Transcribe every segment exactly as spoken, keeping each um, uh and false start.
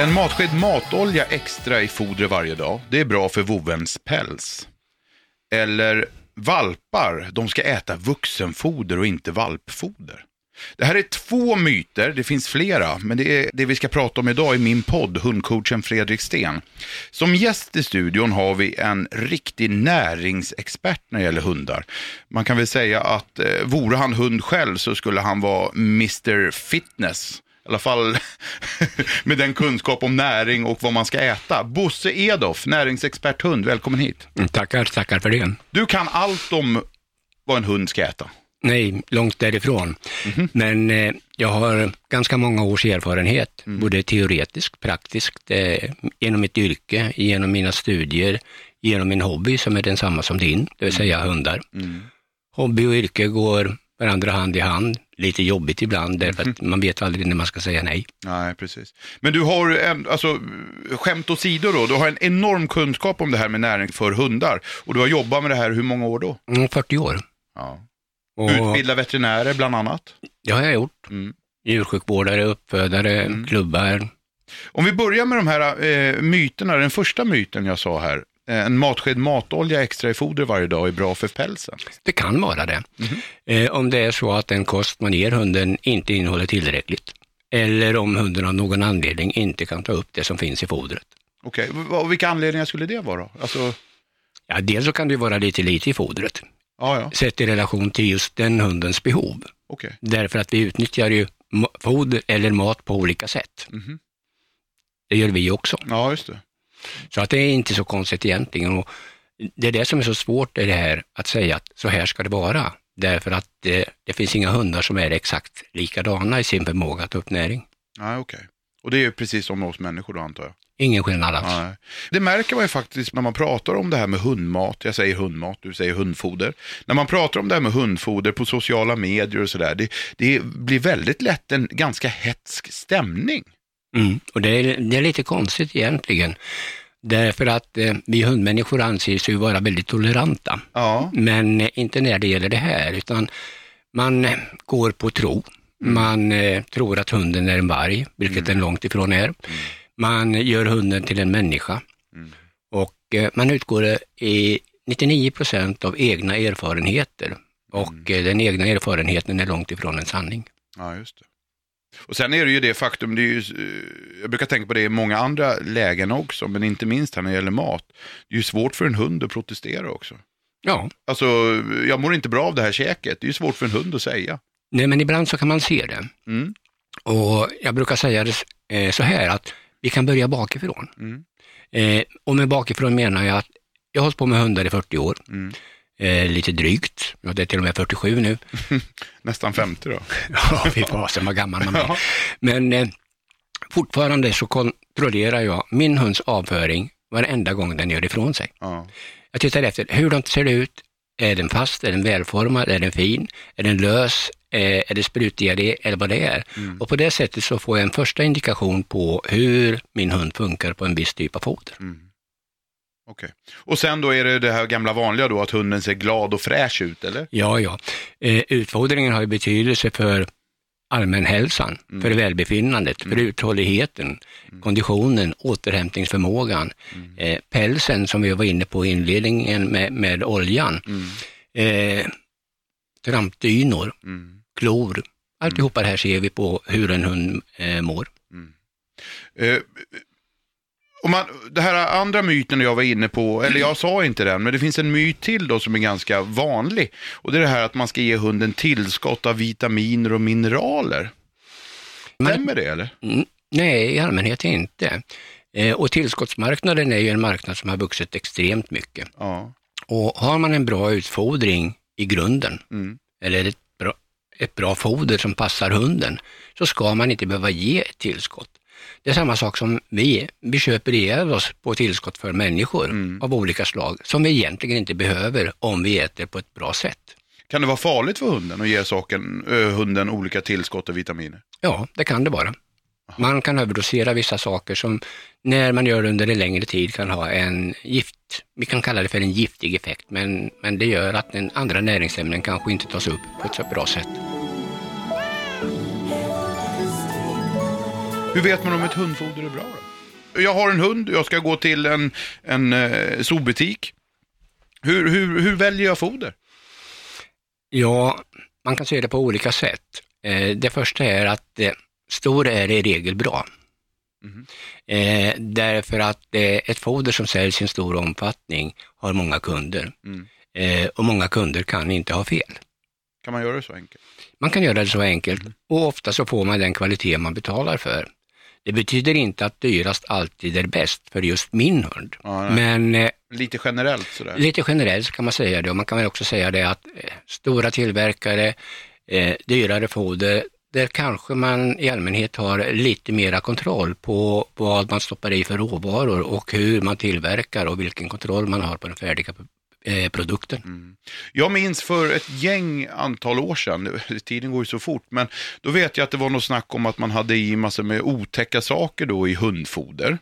En matsked matolja extra i fodret varje dag. Det är bra för vovens päls. Eller valpar, de ska äta vuxenfoder och inte valpfoder. Det här är två myter, det finns flera. Men det är det vi ska prata om idag i min podd, Hundcoachen Fredrik Sten. Som gäst i studion har vi en riktig näringsexpert när det gäller hundar. Man kan väl säga att eh, vore han hund själv så skulle han vara mister Fitness. I alla fall med den kunskap om näring och vad man ska äta. Bosse Edof, näringsexpert hund, välkommen hit. Tackar, tackar för det. Du kan allt om vad en hund ska äta. Nej, långt därifrån. Mm-hmm. Men eh, jag har ganska många års erfarenhet, mm. både teoretiskt, praktiskt, eh, genom mitt yrke, genom mina studier, genom min hobby som är densamma som din, det vill säga mm. hundar. Mm. Hobby och yrke går varandra hand i hand. Lite jobbigt ibland därför att mm. man vet aldrig när man ska säga nej. Nej, precis. Men du har en, alltså, skämt åsido då, du har en enorm kunskap om det här med näring för hundar. Och du har jobbat med det här hur många år då? Mm, fyrtio år. Ja. Och utbilda veterinärer bland annat? Det har jag gjort. Mm. Djursjukvårdare, uppfödare, mm. klubbar. Om vi börjar med de här eh, myterna, den första myten jag sa här. En matsked matolja extra i foder varje dag är bra för pälsen. Det kan vara det. Mm-hmm. Eh, om det är så att den kost man ger hunden inte innehåller tillräckligt. Eller om hunden av någon anledning inte kan ta upp det som finns i fodret. Okej, okay. Vilka anledningar skulle det vara? Alltså... Ja, dels så kan det vara lite lite i fodret. Ah, ja. Sett i relation till just den hundens behov. Okay. Därför att vi utnyttjar ju foder eller mat på olika sätt. Mm-hmm. Det gör vi också. Ja, just det. Så att det är inte så konstigt egentligen, och det är det som är så svårt i det här att säga att så här ska det vara, därför att det, det finns inga hundar som är exakt likadana i sin förmåga att ta upp näring. Nej, okej. Okay. Och det är ju precis som oss människor då, antar jag. Ingen skillnad alls. Nej. Det märker man ju faktiskt när man pratar om det här med hundmat. Jag säger hundmat, du säger hundfoder. När man pratar om det här med hundfoder på sociala medier och sådär, det, det blir väldigt lätt en ganska hetsk stämning. Mm, och det är, det är lite konstigt egentligen, därför att eh, vi hundmänniskor anses ju vara väldigt toleranta, ja. Men eh, inte när det gäller det här, utan man eh, går på tro, mm. man eh, tror att hunden är en varg, vilket mm. den långt ifrån är, mm. man gör hunden till en människa, mm. och eh, man utgår i nittionio procent av egna erfarenheter, och mm. eh, den egna erfarenheten är långt ifrån en sanning. Ja, just det. Och sen är det ju det faktum, det är ju, jag brukar tänka på det i många andra lägen också, men inte minst här när det gäller mat. Det är ju svårt för en hund att protestera också. Ja. Alltså, jag mår inte bra av det här käket. Det är ju svårt för en hund att säga. Nej, men ibland så kan man se det. Mm. Och jag brukar säga det så här, att vi kan börja bakifrån. Mm. Eh, och med bakifrån menar jag att jag har hållit på med hundar i fyrtio år. Mm. Eh, lite drygt, ja, det är till och med fyrtiosju nu. Nästan femtio då. Ja, vi fasen vad gammal man är. Men eh, fortfarande så kontrollerar jag min hunds avföring varenda gång den gör ifrån sig. Ja. Jag tittar efter hur den ser ut. Är den fast? Är den välformad? Är den fin? Är den lös? Eh, är det sprutigare? Eller vad det är. Mm. Och på det sättet så får jag en första indikation på hur min hund funkar på en viss typ av foder. Mm. Okej. Och sen då är det det här gamla vanliga då, att hunden ser glad och fräsch ut, eller? Ja, ja. Eh, utfodringen har ju betydelse för allmänhälsan, mm. för välbefinnandet, mm. för uthålligheten, mm. konditionen, återhämtningsförmågan, mm. eh, pälsen som vi var inne på i inledningen med, med oljan, mm. eh, trampdynor, mm. klor, alltihopa det här ser vi på hur en hund eh, mår. Mm. Eh, Om man, det här andra myten jag var inne på, eller jag sa inte den, men det finns en myt till då som är ganska vanlig. Och det är det här att man ska ge hunden tillskott av vitaminer och mineraler. Stämmer det eller? Nej, i allmänhet inte. Eh, och tillskottsmarknaden är ju en marknad som har vuxit extremt mycket. Ja. Och har man en bra utfodring i grunden, mm. eller ett bra, ett bra foder som passar hunden, så ska man inte behöva ge ett tillskott. Det är samma sak som vi. Vi köper ihjäl oss på tillskott för människor mm. av olika slag som vi egentligen inte behöver om vi äter på ett bra sätt. Kan det vara farligt för hunden att ge saken, hunden olika tillskott och vitaminer? Ja, det kan det vara. Man kan överdosera vissa saker som när man gör under en längre tid kan ha en gift, vi kan kalla det för en giftig effekt, men, men det gör att den andra näringsämnen kanske inte tas upp på ett så bra sätt. Hur vet man om ett hundfoder är bra då? Jag har en hund, jag ska gå till en, en eh, zoobutik. Hur, hur, hur väljer jag foder? Ja, man kan se det på olika sätt. Eh, det första är att eh, stor är i regel bra. Mm. Eh, därför att eh, ett foder som säljs i en stor omfattning har många kunder. Mm. Eh, och många kunder kan inte ha fel. Kan man göra det så enkelt? Man kan göra det så enkelt mm. och ofta så får man den kvalitet man betalar för. Det betyder inte att dyrast alltid är bäst för just min hund. Ja, men eh, lite generellt sådär. Lite generellt kan man säga det, och man kan väl också säga det att eh, stora tillverkare, eh, dyrare foder, där kanske man i allmänhet har lite mera kontroll på vad man stoppar i för råvaror och hur man tillverkar och vilken kontroll man har på den färdiga produkten. Mm. Jag minns för ett gäng antal år sedan, tiden går ju så fort, men då vet jag att det var något snack om att man hade i massor med otäcka saker då i hundfoder.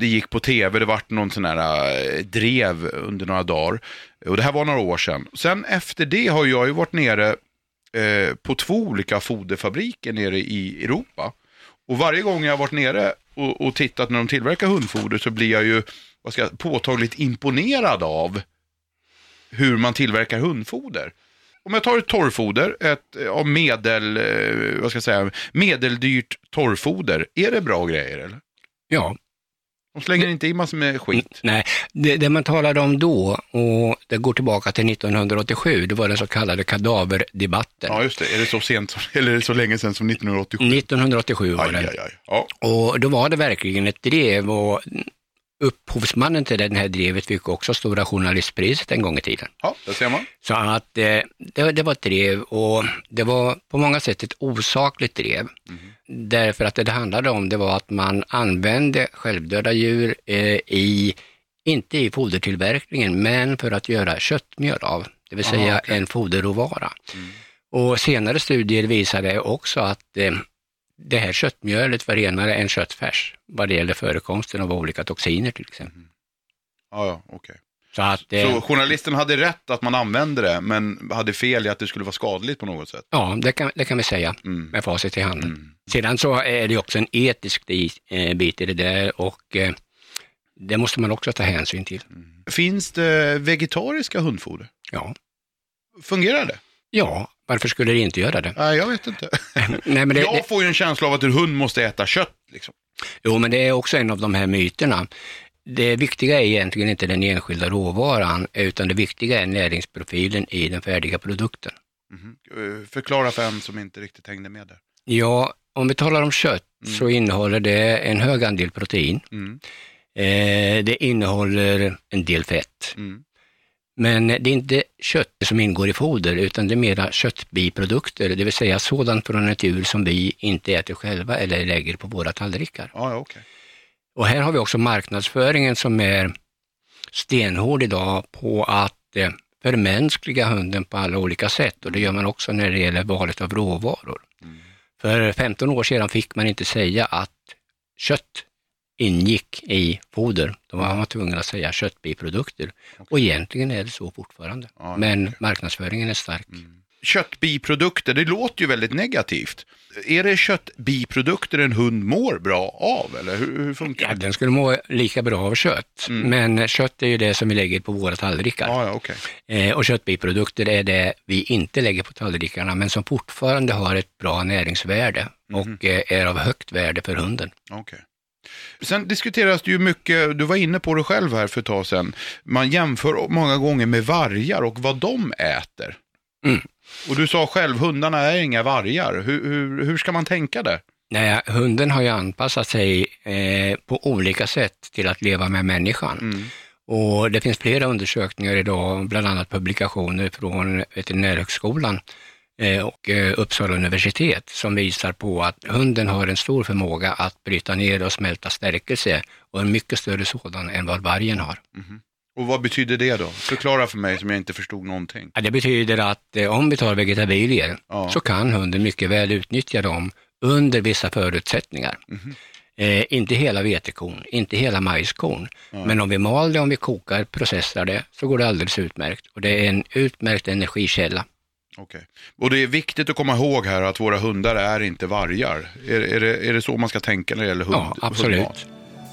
Det gick på tv, det vart någon sån här drev under några dagar, och det här var några år sedan. Sen efter det har jag ju varit nere på två olika foderfabriker nere i Europa. Och varje gång jag har varit nere och, och tittat när de tillverkar hundfoder så blir jag ju vad ska jag, påtagligt imponerad av hur man tillverkar hundfoder. Om jag tar ett torrfoder, ett av medel, vad ska jag säga, medeldyrt torrfoder, är det bra grejer eller? Ja. De slänger inte i massor med skit. Nej, det, det man talade om då, och det går tillbaka till nittonhundraåttiosju, det var den så kallade kadaverdebatten. Ja just det, är det så sent som, eller är det så länge sedan som nittonhundraåttiosju? nittonhundraåttiosju var det. Aj, aj, aj. Ja. Och då var det verkligen ett drev, och upphovsmannen till det här drevet fick också Stora journalistpriset en gång i tiden. Ja, det ser man. Så att eh, det, det var ett drev, och det var på många sätt ett osakligt drev. Mm. Därför att det, det handlade om det var att man använde självdöda djur eh, i, inte i fodertillverkningen, men för att göra köttmjöl av, det vill säga Aha, okay. en foderråvara. Mm. Och senare studier visade också att eh, det här köttmjölet var renare än köttfärs vad det gäller förekomsten av olika toxiner till exempel. Mm. Ah, ja, okej. Okay. Så, att, eh, så journalisten hade rätt att man använde det, men hade fel i att det skulle vara skadligt på något sätt? Ja, det kan, det kan vi säga mm. med facit i handen. Mm. Sedan så är det också en etisk bit i det där, och eh, det måste man också ta hänsyn till. Mm. Finns det vegetariska hundfoder? Ja. Fungerar det? Ja, varför skulle det inte göra det? Nej, jag vet inte. Nej, men det, jag får ju en känsla av att en hund måste äta kött. Liksom. Jo, men det är också en av de här myterna. Det viktiga är egentligen inte den enskilda råvaran, utan det viktiga är näringsprofilen i den färdiga produkten. Mm-hmm. Förklara för en som inte riktigt hängde med där. Ja, om vi talar om kött mm. så innehåller det en hög andel protein. Mm. Eh, det innehåller en del fett. Mm. Men det är inte kött som ingår i foder, utan det är mera köttbiprodukter, det vill säga sådant från ett djur som vi inte äter själva eller lägger på våra tallrikar. Ah, okay. Och här har vi också marknadsföringen som är stenhård idag på att förmänskliga hunden på alla olika sätt, och det gör man också när det gäller valet av råvaror. Mm. För femton år sedan fick man inte säga att kött ingick i foder. De var man tvungen att säga köttbiprodukter. Okay. Och egentligen är det så fortfarande. Ja, men okay. marknadsföringen är stark. Mm. Köttbiprodukter, det låter ju väldigt negativt. Är det köttbiprodukter en hund mår bra av? Eller hur, hur funkar ja, det? Den skulle må lika bra av kött. Mm. Men kött är ju det som vi lägger på våra tallrikar. Ja, okay. eh, och köttbiprodukter är det vi inte lägger på tallrikarna, men som fortfarande har ett bra näringsvärde. Mm. Och eh, är av högt värde för hunden. Okej. Okay. Sen diskuteras det ju mycket, du var inne på det själv här för ett tag sedan, man jämför många gånger med vargar och vad de äter. Mm. Och du sa själv, hundarna är inga vargar. Hur, hur, hur ska man tänka där? Nej, hunden har ju anpassat sig eh, på olika sätt till att leva med människan. Mm. Och det finns flera undersökningar idag, bland annat publikationer från Veterinärhögskolan, och Uppsala universitet, som visar på att hunden har en stor förmåga att bryta ner och smälta stärkelse, och en mycket större sådan än vad vargen har. Mm-hmm. Och vad betyder det då? Förklara för mig som jag inte förstod någonting. Ja, det betyder att eh, om vi tar vegetabilier, ja, så kan hunden mycket väl utnyttja dem under vissa förutsättningar. Mm-hmm. Eh, inte hela vetekorn, inte hela majskorn. Ja. Men om vi mal det, om vi kokar, processar det, så går det alldeles utmärkt. Och det är en utmärkt energikälla. Okej. Och det är viktigt att komma ihåg här att våra hundar är inte vargar. Är, är, det, är det så man ska tänka när det gäller hund? Ja, absolut. Hundmat?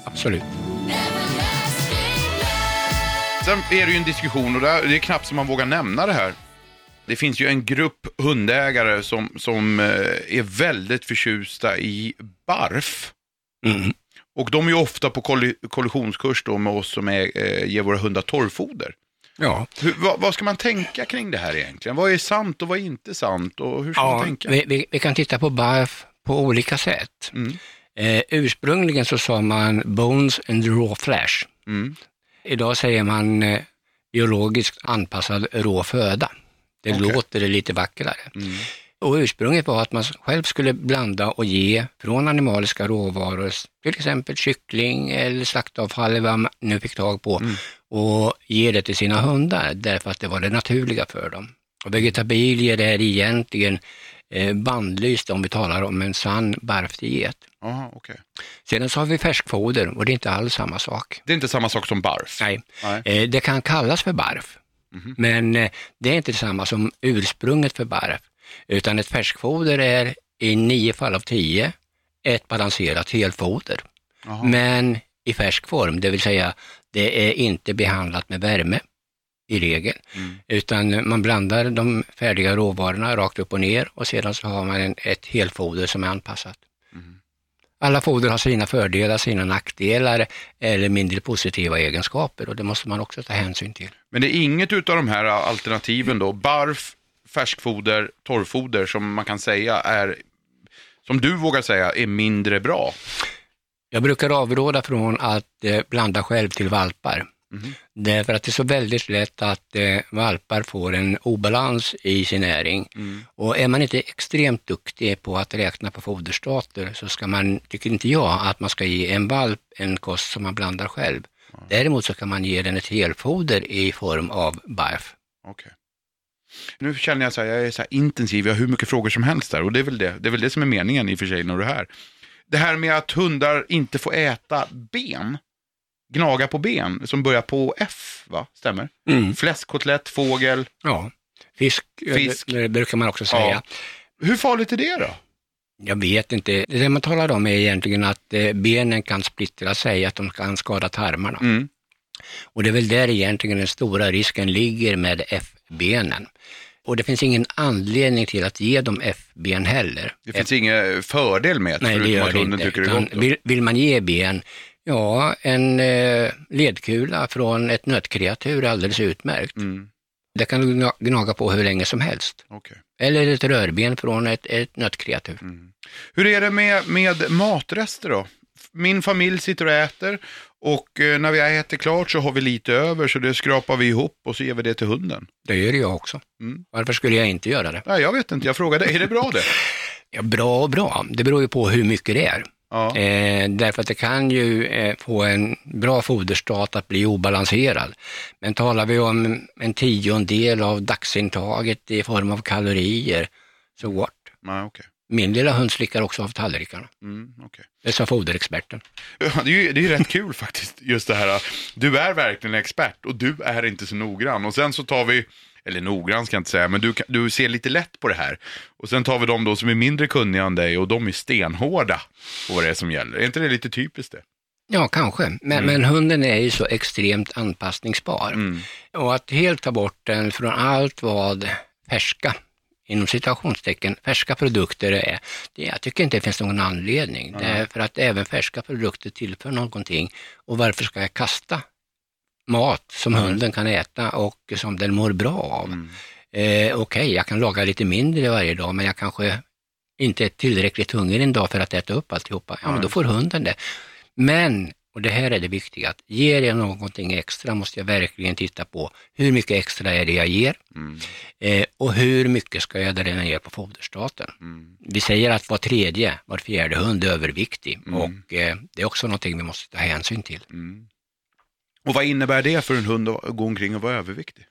Absolut. Sen är det ju en diskussion, och det är knappt som man vågar nämna det här. Det finns ju en grupp hundägare som, som är väldigt förtjusta i barf. Mm. Och de är ju ofta på kollisionskurs då med oss som är, ger våra hundar torrfoder. Ja. Hur, vad, vad ska man tänka kring det här egentligen? Vad är sant och vad är inte sant? Och hur ska ja, man tänka? Vi, vi, vi kan titta på barf på olika sätt. Mm. Eh, ursprungligen så sa man bones and raw flesh. Mm. Idag säger man eh, biologiskt anpassad rå föda. Det okay. låter det lite vackrare. Mm. Och ursprunget var att man själv skulle blanda och ge från animaliska råvaror, till exempel kyckling eller slaktavfall, vad man nu fick tag på, mm. och ge det till sina hundar, därför att det var det naturliga för dem. Och vegetabilier är egentligen eh, bandlyst om vi talar om en sann barfdiet. Aha, okay. Sedan så har vi färskfoder, och det är inte alls samma sak. Det är inte samma sak som barf? Nej, Nej. Eh, det kan kallas för barf, mm-hmm. men eh, det är inte samma som ursprunget för barf. Utan ett färskfoder är i nio fall av tio ett balanserat helfoder. Aha. Men i färsk form, det vill säga det är inte behandlat med värme i regel. Mm. Utan man blandar de färdiga råvarorna rakt upp och ner, och sedan så har man en, ett helfoder som är anpassat. Mm. Alla foder har sina fördelar, sina nackdelar eller mindre positiva egenskaper, och det måste man också ta hänsyn till. Men det är inget utav de här alternativen då, barf, färskfoder, torrfoder, som man kan säga är, som du vågar säga, är mindre bra? Jag brukar avråda från att eh, blanda själv till valpar. Mm. Därför att det är så väldigt lätt att eh, valpar får en obalans i sin näring. Mm. Och är man inte extremt duktig på att räkna på foderstater, så ska man, tycker inte jag, att man ska ge en valp en kost som man blandar själv. Mm. Däremot så kan man ge den ett helfoder i form av barf. Okej. Okay. Nu känner jag så här, jag är så här intensiv, jag har hur mycket frågor som helst där, och det är väl det, det, är väl det som är meningen i och för sig när du är här. Det här med att hundar inte får äta ben, gnaga på ben, som börjar på F, va? Stämmer? Mm. Fläskkotlett, fågel. Ja, fisk, fisk. Det, det brukar man också säga. Ja. Hur farligt är det då? Jag vet inte. Det man talar om är egentligen att benen kan splittra sig, att de kan skada tarmarna. Mm. Och det är väl där egentligen den stora risken ligger med F-benen. Och det finns ingen anledning till att ge dem F-ben heller. Det finns F- ingen fördel med det? Nej, det gör det inte. Det är vill, vill man ge ben, ja, en eh, ledkula från ett nötkreatur är alldeles utmärkt. Mm. Det kan gnaga på hur länge som helst. Okay. Eller ett rörben från ett, ett nötkreatur. Mm. Hur är det med, med matrester då? Min familj sitter och äter, och när vi äter klart så har vi lite över, så det skrapar vi ihop och så ger vi det till hunden. Det gör jag också. Mm. Varför skulle jag inte göra det? Nej, jag vet inte, jag frågade, är det bra det? Ja, bra och bra, det beror ju på hur mycket det är. Ja. Eh, därför att det kan ju eh, få en bra foderstat att bli obalanserad. Men talar vi om en tiondel av dagsintaget i form av kalorier, så what? Nej, okej. Okay. Min lilla hund slickar också av tallrikarna. Mm, okay. Det sa foderexperten. Ja, det är ju det är rätt kul faktiskt, just det här. Du är verkligen expert, och du är inte så noggrann. Och sen så tar vi, eller noggrann ska jag inte säga, men du, du ser lite lätt på det här. Och sen tar vi de då som är mindre kunniga än dig, och de är stenhårda på vad det är som gäller. Är inte det lite typiskt det? Ja, kanske. Men, mm. men hunden är ju så extremt anpassningsbar. Mm. Och att helt ta bort den från allt vad färska, inom citationstecken, färska produkter är, det, jag tycker inte det finns någon anledning. Mm. Därför att även färska produkter tillför någonting. Och varför ska jag kasta mat som mm. hunden kan äta och som den mår bra av? Mm. Eh, Okej, okay, jag kan laga lite mindre varje dag, men jag kanske inte är tillräckligt hungrig en dag för att äta upp alltihopa. Ja, mm. men då får hunden det. Men Och det här är det viktiga, att ger jag någonting extra måste jag verkligen titta på hur mycket extra är det jag ger mm. eh, och hur mycket ska jag dräna ner på foderstaten. Mm. Vi säger att var tredje, var fjärde hund är överviktig mm. och eh, det är också någonting vi måste ta hänsyn till. Mm. Och vad innebär det för en hund att gå omkring och vara överviktig?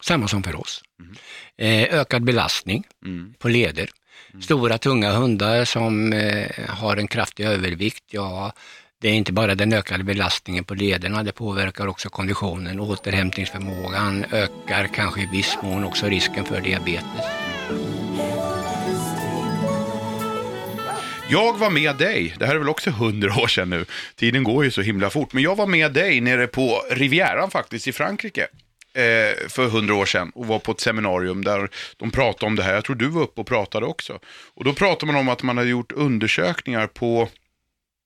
Samma som för oss. Mm. Eh, ökad belastning mm. på leder. Mm. Stora tunga hundar som eh, har en kraftig övervikt, ja. Det är inte bara den ökade belastningen på lederna, det påverkar också konditionen, återhämtningsförmågan, ökar kanske i viss mån också risken för diabetes. Jag var med dig, det här är väl också hundra år sedan nu, tiden går ju så himla fort, men jag var med dig nere på Rivieran faktiskt i Frankrike eh, för hundra år sedan och var på ett seminarium där de pratade om det här, jag tror du var uppe och pratade också. Och då pratade man om att man hade gjort undersökningar på,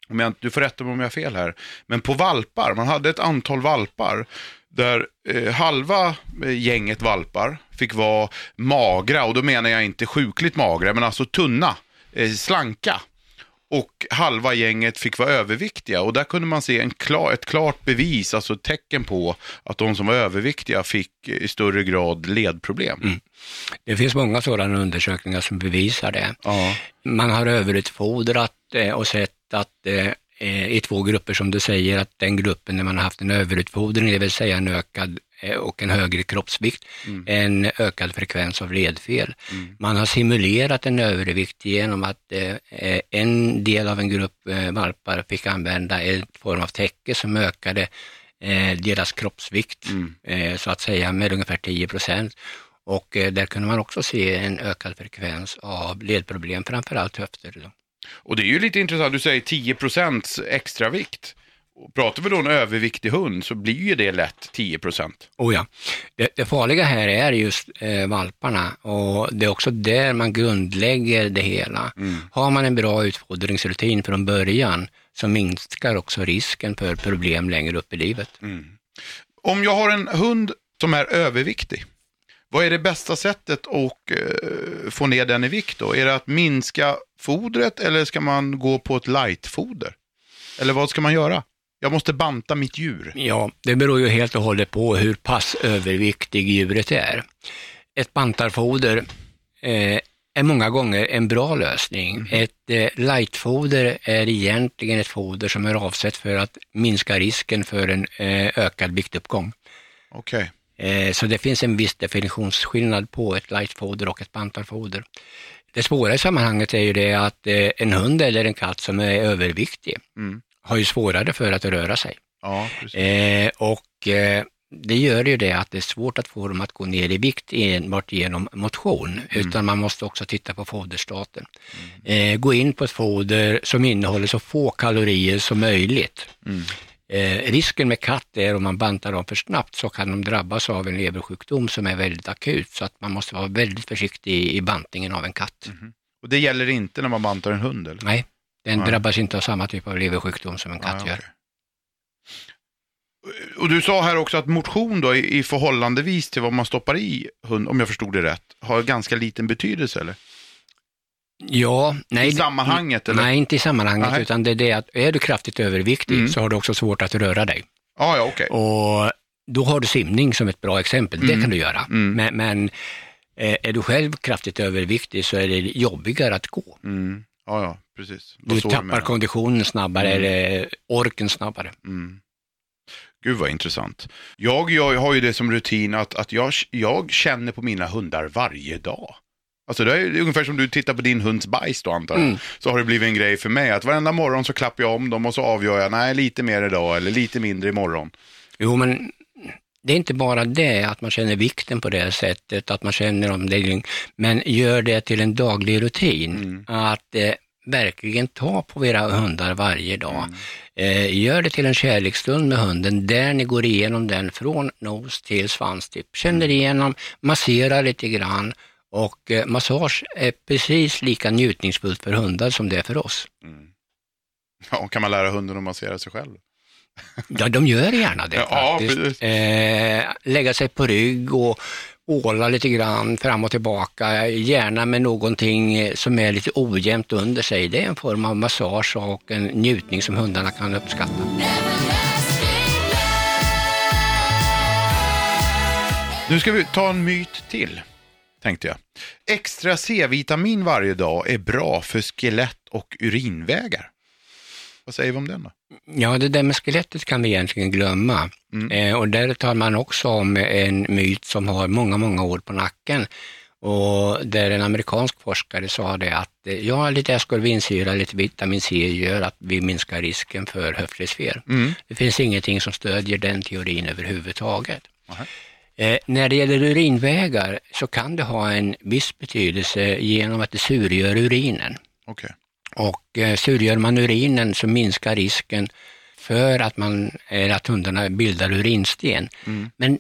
om jag, du får rätta mig om jag har fel här, men på valpar, man hade ett antal valpar där eh, halva gänget valpar fick vara magra, och då menar jag inte sjukligt magra men alltså tunna, eh, slanka, och halva gänget fick vara överviktiga, och där kunde man se en klar, ett klart bevis, alltså tecken på att de som var överviktiga fick i större grad ledproblem. Mm. Det finns många sådana undersökningar som bevisar det. Ja. Man har överutfodrat eh, och sett att eh, i två grupper som du säger, att den gruppen när man har haft en överutfodring, det vill säga en ökad eh, och en högre kroppsvikt, mm. en ökad frekvens av ledfel. Mm. Man har simulerat en övervikt genom att eh, en del av en grupp eh, valpar fick använda en form av täcke som ökade eh, deras kroppsvikt mm. eh, så att säga med ungefär tio procent. Och eh, där kunde man också se en ökad frekvens av ledproblem, framförallt höfter då. Och det är ju lite intressant, du säger tio procent extra vikt. Pratar vi då om en överviktig hund så blir ju det lätt tio procent. Oh ja. det, det farliga här är just eh, valparna, och det är också där man grundlägger det hela. Mm. Har man en bra utfodringsrutin från början så minskar också risken för problem längre upp i livet. Mm. Om jag har en hund som är överviktig, vad är det bästa sättet att eh, få ner den i vikt då? Är det att minska fodret eller ska man gå på ett lightfoder? Eller vad ska man göra? Jag måste banta mitt djur. Ja, det beror ju helt och hållet på hur pass överviktig djuret är. Ett bantarfoder eh, är många gånger en bra lösning. Mm. Ett eh, lightfoder är egentligen ett foder som är avsett för att minska risken för en eh, ökad viktuppgång. Okej. Okay. Så det finns en viss definitionsskillnad på ett lightfoder och ett bantarfoder. Det svåra i sammanhanget är ju det att en hund eller en katt som är överviktig mm. har ju svårare för att röra sig. Ja, eh, och eh, det gör ju det att det är svårt att få dem att gå ner i vikt enbart genom motion, mm. utan man måste också titta på foderstaten. Mm. Eh, gå in på ett foder som innehåller så få kalorier som möjligt. Mm. Eh, risken med katt är om man bantar dem för snabbt så kan de drabbas av en leversjukdom som är väldigt akut, så att man måste vara väldigt försiktig i, i bantningen av en katt. Mm-hmm. Och det gäller inte när man bantar en hund? Eller? Nej, den Nej. drabbas inte av samma typ av leversjukdom som en katt Nej, gör. Okay. Och du sa här också att motion då i, i förhållandevis till vad man stoppar i hund, om jag förstod det rätt, har ganska liten betydelse eller? Ja, nej, i sammanhanget, eller? Nej, inte i sammanhanget, nej. Utan det är det att är du kraftigt överviktig mm. så har du också svårt att röra dig. Ah, ja, okay. Och då har du simning som ett bra exempel, mm. det kan du göra. Mm. Men, men är du själv kraftigt överviktig så är det jobbigare att gå. Mm. Ah, ja, precis. Du tappar du konditionen snabbare, mm. eller orken snabbare. Mm. Gud vad intressant. Jag, jag har ju det som rutin att, att jag, jag känner på mina hundar varje dag. Alltså det är ungefär som du tittar på din hunds bajs då antar jag. Mm. Så har det blivit en grej för mig att varenda morgon så klappar jag om dem och så avgör jag, nej lite mer idag eller lite mindre imorgon. Jo men det är inte bara det att man känner vikten på det sättet, att man känner om det, men gör det till en daglig rutin. Mm. Att eh, verkligen ta på era hundar varje dag. Mm. Eh, gör det till en kärleksstund med hunden där ni går igenom den från nos till svanstipp. Känner igenom, massera lite grann. Och eh, massage är precis lika njutningsfullt för hundar som det är för oss. Mm. Ja, kan man lära hunden att massera sig själv? Ja, de gör gärna det faktiskt. Ja, eh, lägga sig på rygg och åla lite grann fram och tillbaka, gärna med någonting som är lite ojämnt under sig. Det är en form av massage och en njutning som hundarna kan uppskatta. Nu ska vi ta en myt till, tänkte jag. Extra C-vitamin varje dag är bra för skelett och urinvägar. Vad säger vi om den då? Ja, det där med skelettet kan vi egentligen glömma. Mm. Eh, och där tar man också om en myt som har många, många år på nacken. Och där en amerikansk forskare sa det att ja, lite askorbensyra, lite vitamin C gör att vi minskar risken för höftledsfel. Mm. Det finns ingenting som stödjer den teorin överhuvudtaget. Aha. Eh, när det gäller urinvägar så kan det ha en viss betydelse genom att det surgör urinen. Okej. Okay. Och eh, surgör man urinen så minskar risken för att, man, eh, att hundarna bildar urinsten. Mm. Men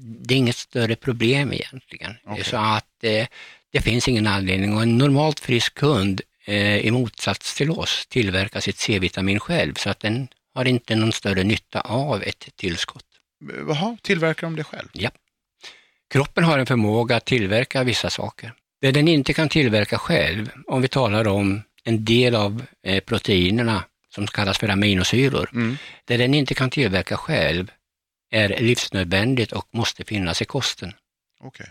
det är inget större problem egentligen. Okay. Så att eh, det finns ingen anledning. Och en normalt frisk hund eh, i motsats till oss tillverkar sitt C-vitamin själv. Så att den har inte någon större nytta av ett tillskott. Jaha, tillverkar de det själv? Ja. Kroppen har en förmåga att tillverka vissa saker. Det den inte kan tillverka själv, om vi talar om en del av eh, proteinerna som kallas för aminosyror, mm. där den inte kan tillverka själv, är livsnödvändigt och måste finnas i kosten. Okej.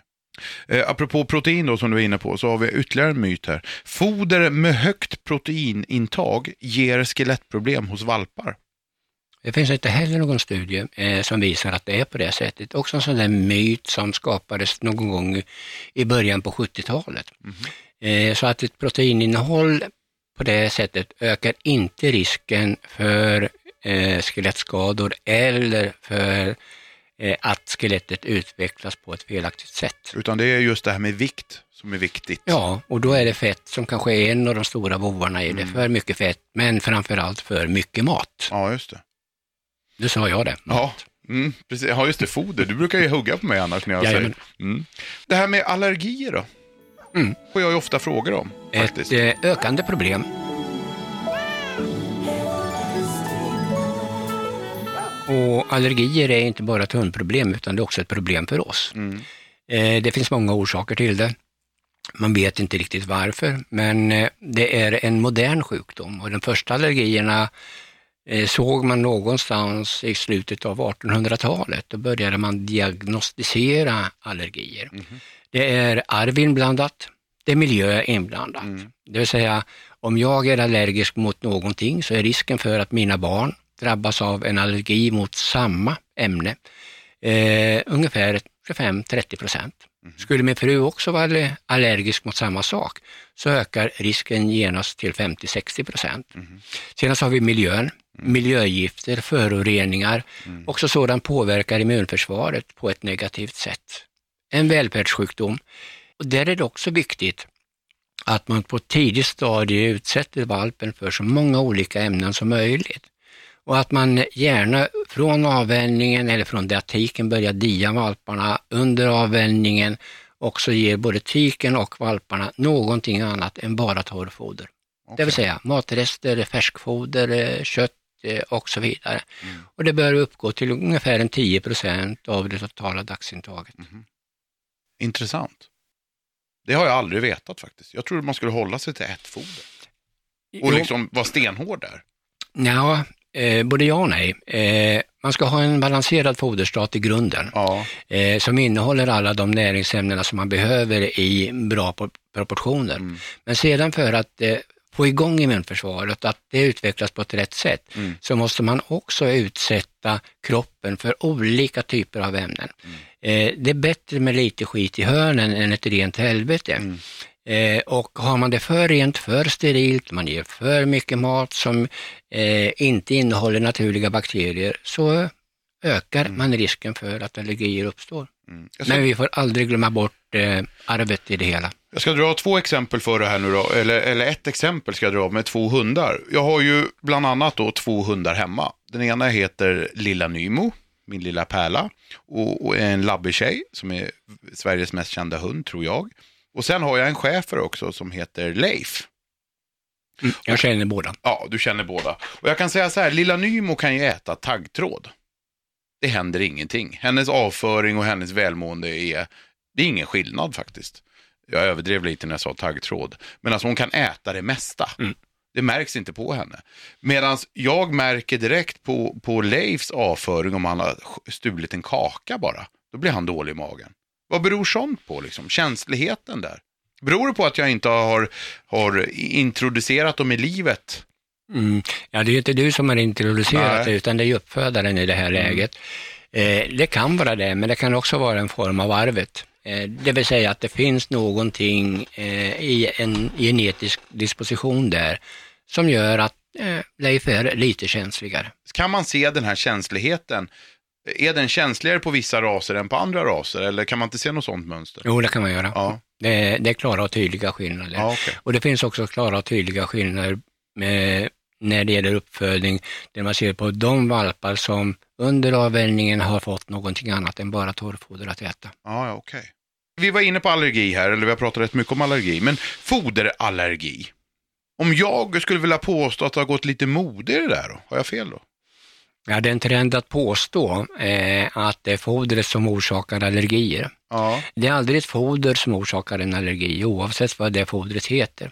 Eh, apropå protein då som du är inne på, så har vi ytterligare en myt här. Foder med högt proteinintag ger skelettproblem hos valpar. Det finns inte heller någon studie eh, som visar att det är på det sättet. Också en sån där myt som skapades någon gång i början på sjuttiotalet. Mm. Eh, så att ett proteininnehåll på det sättet ökar inte risken för eh, skelettskador eller för eh, att skelettet utvecklas på ett felaktigt sätt. Utan det är just det här med vikt som är viktigt. Ja, och då är det fett som kanske är en av de stora bovarna i det. Mm. För mycket fett, men framförallt för mycket mat. Ja, just det. Nu sa jag det. Ja, mm, precis. Ja, just det, foder. Du brukar ju hugga på mig annars när jag säger. Mm. Det här med allergier då? Mm. Får jag ju ofta frågor om. Faktiskt. Ett ökande problem. Och allergier är inte bara ett hundproblem utan det är också ett problem för oss. Mm. Det finns många orsaker till det. Man vet inte riktigt varför, men det är en modern sjukdom. Och de första allergierna såg man någonstans i slutet av artonhundratalet. Då började man diagnostisera allergier. Mm. Det är arv inblandat, det är miljö inblandat. Mm. Det vill säga, om jag är allergisk mot någonting så är risken för att mina barn drabbas av en allergi mot samma ämne eh, ungefär tjugofem till trettio procent. Mm. Skulle min fru också vara allergisk mot samma sak så ökar risken genast till femtio till sextio procent. Mm. Senast har vi miljön, mm. miljögifter, föroreningar. Mm. Också sådant påverkar immunförsvaret på ett negativt sätt. En välfärdssjukdom. Och där är det också viktigt att man på ett tidigt stadie utsätter valpen för så många olika ämnen som möjligt. Och att man gärna från avvänjningen eller från det att tiken börjar dia valparna under avvänjningen också ger både tiken och valparna någonting annat än bara torrfoder. Okay. Det vill säga matrester, färskfoder, kött och så vidare. Mm. Och det bör uppgå till ungefär en tio procent av det totala dagsintaget. Mm. Intressant. Det har jag aldrig vetat faktiskt. Jag tror man skulle hålla sig till ett foder. Och liksom vara stenhård där. Ja. Eh, både ja och nej. Eh, man ska ha en balanserad foderstat i grunden ja. eh, som innehåller alla de näringsämnena som man behöver i bra por- proportioner. Mm. Men sedan för att eh, få igång immunförsvaret, att det utvecklas på ett rätt sätt, mm. så måste man också utsätta kroppen för olika typer av ämnen. Mm. Eh, det är bättre med lite skit i hörnen än ett rent helvete. Mm. Eh, och har man det för rent, för sterilt, man ger för mycket mat som eh, inte innehåller naturliga bakterier, så ökar mm. man risken för att allergier uppstår. Mm. Ska... Men vi får aldrig glömma bort eh, arvet i det hela. Jag ska dra två exempel för det här nu då, eller, eller ett exempel ska jag dra med två hundar. Jag har ju bland annat då två hundar hemma. Den ena heter Lilla Nymo, min lilla pärla, och, och en labbitjej som är Sveriges mest kända hund tror jag. Och sen har jag en schäfer också som heter Leif. Mm, jag känner båda. Ja, du känner båda. Och jag kan säga så här, Lilla Nymo kan ju äta taggtråd. Det händer ingenting. Hennes avföring och hennes välmående är Det är ingen skillnad faktiskt. Jag överdrev lite när jag sa taggtråd. Men alltså hon kan äta det mesta. Mm. Det märks inte på henne. Medan jag märker direkt på, på Leifs avföring om han har stulit en kaka bara. Då blir han dålig i magen. Vad beror sånt på liksom? Känsligheten där. Beror det på att jag inte har, har introducerat dem i livet? Mm. Ja, det är inte du som har introducerat det, utan det är uppfödaren i det här mm. läget. Eh, det kan vara det, men det kan också vara en form av arvet. Eh, det vill säga att det finns någonting eh, i en genetisk disposition där som gör att eh, Leif är lite känsligare. Kan man se den här känsligheten? Är den känsligare på vissa raser än på andra raser? Eller kan man inte se något sånt mönster? Jo, det kan man göra. Ja. Det, det är klara och tydliga skillnader. Ja, okay. Och det finns också klara och tydliga skillnader med, när det gäller uppfödning. Där man ser på de valpar som under avvänjningen har fått någonting annat än bara torrfoder att äta. Ja, okej. Okay. Vi var inne på allergi här, eller vi har pratat rätt mycket om allergi. Men foderallergi. Om jag skulle vilja påstå att det har gått lite mode i det där då, har jag fel då? Ja, det är en trend att påstå eh, att det är foder som orsakar allergier. Ja. Det är aldrig ett foder som orsakar en allergi, oavsett vad det fodret heter.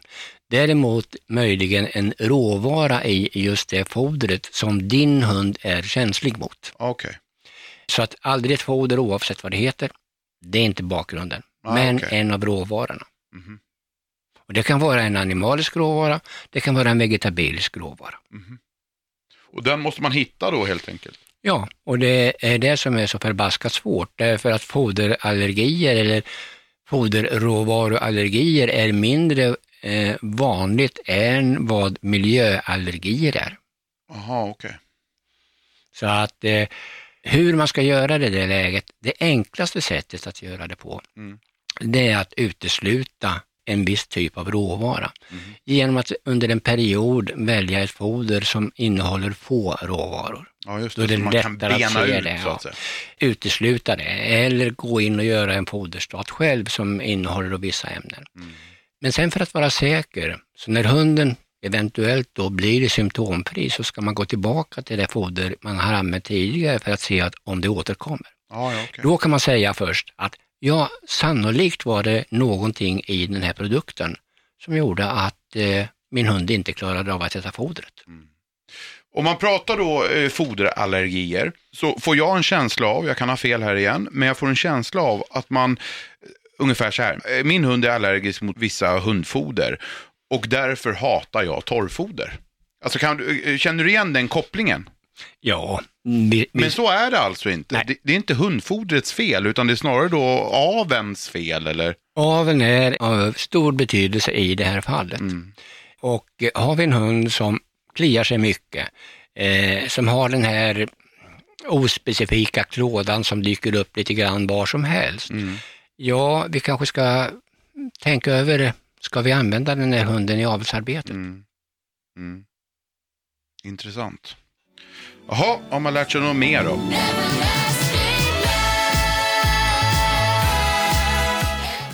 Däremot möjligen en råvara i just det fodret som din hund är känslig mot. Okay. Så att aldrig ett foder, oavsett vad det heter, det är inte bakgrunden, ah, men okay. en av råvarorna. Mm-hmm. Och det kan vara en animalisk råvara, det kan vara en vegetabilisk råvara. Mm-hmm. Och den måste man hitta då helt enkelt? Ja, och det är det som är så förbaskat svårt. Därför att foderallergier eller foderråvaruallergier är mindre eh, vanligt än vad miljöallergier är. Aha, okej. Okay. Så att eh, hur man ska göra det i det läget, det enklaste sättet att göra det på, mm. det är att utesluta en viss typ av råvara. Mm. Genom att under en period välja ett foder som innehåller få råvaror. Ja, just det. Då är det så lättare man kan bena att se ut, det. Så att säga. Ja. Utesluta det. Eller gå in och göra en foderstat själv som innehåller vissa ämnen. Mm. Men sen för att vara säker, så när hunden eventuellt då blir det symptomfri, så ska man gå tillbaka till det foder man har använt tidigare för att se att om det återkommer. Ja, ja, okay. Då kan man säga först att ja, sannolikt var det någonting i den här produkten som gjorde att eh, min hund inte klarade av att äta fodret. Mm. Om man pratar då eh, foderallergier, så får jag en känsla av, jag kan ha fel här igen, men jag får en känsla av att man, ungefär så här, min hund är allergisk mot vissa hundfoder och därför hatar jag torrfoder. Alltså kan du, känner du igen den kopplingen? Ja. Vi, vi... Men så är det alltså inte. Det, det är inte hundfodrets fel, utan det är snarare då avens fel, eller? Aven är av stor betydelse i det här fallet. Mm. Och har vi en hund som kliar sig mycket, eh, som har den här ospecifika klådan som dyker upp lite grann var som helst. Mm. Ja, vi kanske ska tänka över, ska vi använda den här hunden i avelsarbetet? Mm. Mm. Intressant. Jaha, har man lärt sig något mer då?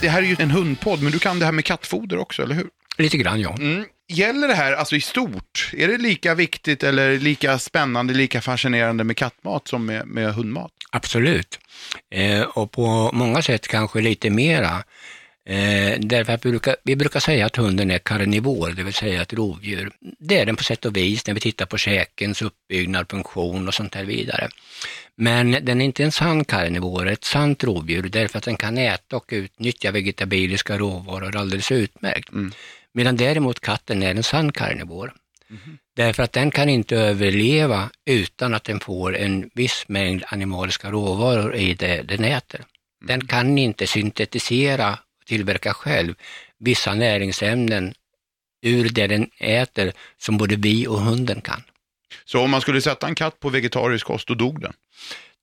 Det här är ju en hundpodd, men du kan det här med kattfoder också, eller hur? Lite grann, ja. Mm. Gäller det här alltså i stort? Är det lika viktigt eller lika spännande, lika fascinerande med kattmat som med, med hundmat? Absolut. Eh, och på många sätt kanske lite mera. Eh, därför att vi brukar, vi brukar säga att hunden är karnivor, det vill säga ett rovdjur. Det är den på sätt och vis när vi tittar på käkens uppbyggnad, funktion och sånt här vidare. Men den är inte en sann karnivor, ett sant rovdjur, därför att den kan äta och utnyttja vegetabiliska råvaror alldeles utmärkt. Mm. Medan däremot katten är en sann karnivor. Mm. Därför att den kan inte överleva utan att den får en viss mängd animaliska råvaror i det den äter. Mm. Den kan inte syntetisera, tillverka själv vissa näringsämnen ur det den äter som både vi och hunden kan. Så om man skulle sätta en katt på vegetarisk kost, då dog den?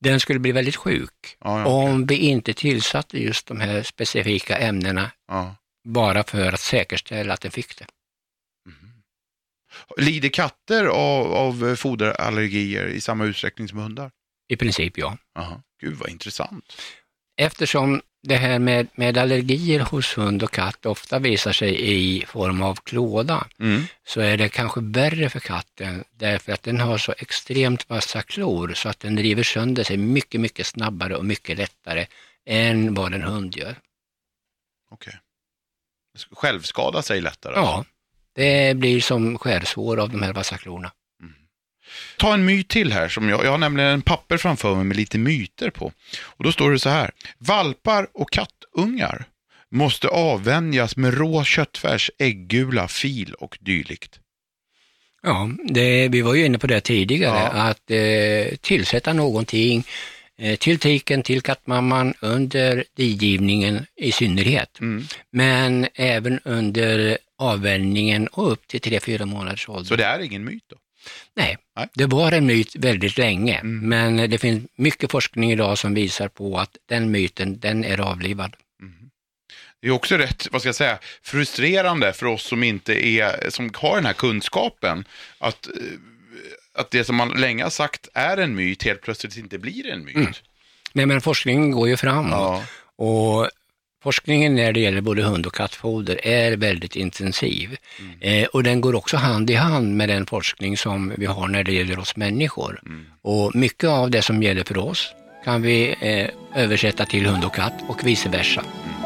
Den skulle bli väldigt sjuk. Ah, ja, okay. Om vi inte tillsatte just de här specifika ämnena ah. bara för att säkerställa att den fick det. Mm. Lider katter av, av foderallergier i samma utsträckning som hundar? I princip ja. Aha. Gud vad intressant. Eftersom det här med, med allergier hos hund och katt ofta visar sig i form av klåda, mm. så är det kanske värre för katten därför att den har så extremt vassa klor så att den driver sönder sig mycket mycket snabbare och mycket lättare än vad en hund gör. Okej. Okay. Självskada sig lättare? Ja, det blir som skärsår av de här vassa klorna. Mm. Ta en myt till här. Som jag, jag har nämligen en papper framför mig med lite myter på. Och då står det så här. Valpar och kattungar måste avvänjas med rå köttfärs, ägggula, fil och dylikt. Ja, det, vi var ju inne på det tidigare. Ja. Att eh, tillsätta någonting till tiken, till kattmamman under digivningen i synnerhet. Mm. Men även under avvänjningen och upp till tre fyra månaders ålder. Så det är ingen myt då? Nej, Nej. Det var en myt väldigt länge. Mm. Men det finns mycket forskning idag som visar på att den myten, den är avlivad. Mm. Det är också rätt, vad ska jag säga, frustrerande för oss som inte är, som har den här kunskapen att... att det som man länge har sagt är en myt helt plötsligt inte blir en myt. Mm. Nej, men forskningen går ju framåt. Ja. Och forskningen när det gäller både hund och kattfoder är väldigt intensiv. Mm. Eh, och den går också hand i hand med den forskning som vi har när det gäller oss människor. Mm. Och mycket av det som gäller för oss kan vi eh, översätta till hund och katt och vice versa. Mm.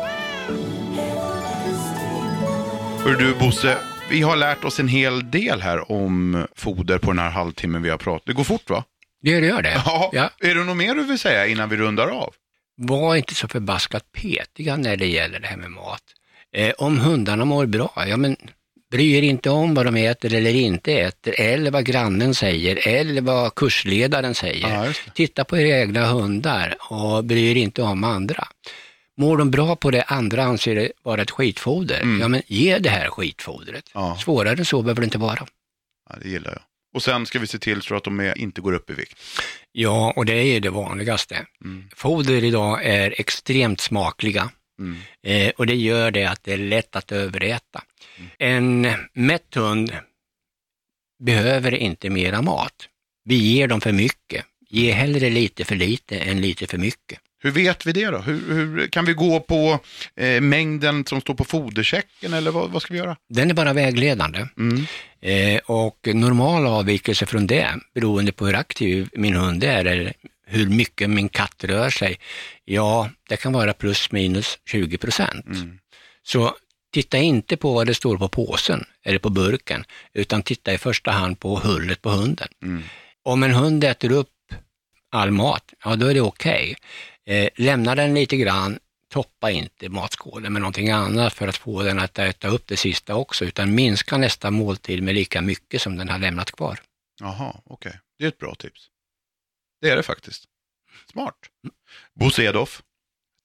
Hör du, Bosse? Vi har lärt oss en hel del här om foder på den här halvtimmen vi har pratat. Det går fort, va? Det gör det. Ja. Ja. Är det något mer du vill säga innan vi rundar av? Var inte så förbaskat petiga när det gäller det här med mat. Eh, om hundarna mår bra, ja men bry er inte om vad de äter eller inte äter. Eller vad grannen säger, eller vad kursledaren säger. Ja, titta på era egna hundar och bry er inte om andra. Mår de bra på det andra anser det vara ett skitfoder. Mm. Ja, men ge det här skitfodret. Ja. Svårare så behöver det inte vara. Ja, det gillar jag. Och sen ska vi se till så att de är, inte går upp i vikt. Ja, och det är det vanligaste. Mm. Foder idag är extremt smakliga. Mm. Eh, och det gör det att det är lätt att överäta. Mm. En mätt hund behöver inte mera mat. Vi ger dem för mycket. Ge hellre lite för lite än lite för mycket. Hur vet vi det då? Hur, hur kan vi gå på eh, mängden som står på fodersäcken eller vad, vad ska vi göra? Den är bara vägledande. Mm. Eh, och normal avvikelse från det, beroende på hur aktiv min hund är eller hur mycket min katt rör sig, ja, det kan vara plus minus tjugo procent. Mm. Så titta inte på vad det står på påsen eller på burken, utan titta i första hand på hullet på hunden. Mm. Om en hund äter upp all mat, ja då är det okej. Eh, lämna den lite grann, toppa inte matskålen med någonting annat för att få den att äta upp det sista också, utan minska nästa måltid med lika mycket som den har lämnat kvar. Jaha, okej. Okay. Det är ett bra tips. Det är det faktiskt. Smart. Mm. Bosse Edof,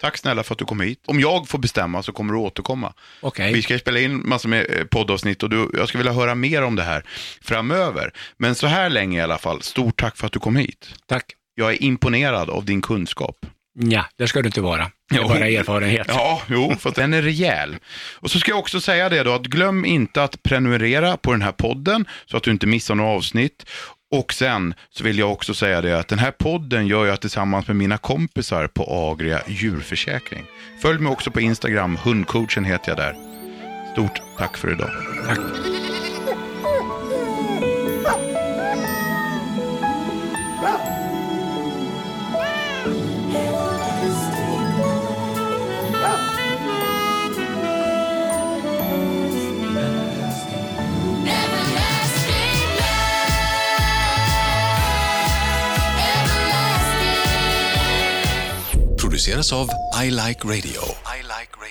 tack snälla för att du kom hit. Om jag får bestämma så kommer du återkomma. Okay. Vi ska spela in massor med poddavsnitt och du, jag skulle vilja höra mer om det här framöver. Men så här länge i alla fall, stort tack för att du kom hit. Tack. Jag är imponerad av din kunskap. Ja, det ska du inte vara. Det är bara erfarenhet. Ja, jo, för den är rejäl. Och så ska jag också säga det då, att glöm inte att prenumerera på den här podden så att du inte missar några avsnitt. Och sen så vill jag också säga det att den här podden gör jag tillsammans med mina kompisar på Agria Djurförsäkring. Följ mig också på Instagram, Hundcoachen heter jag där. Stort tack för idag. Tack. Produceras av I Like Radio. I Like Radio.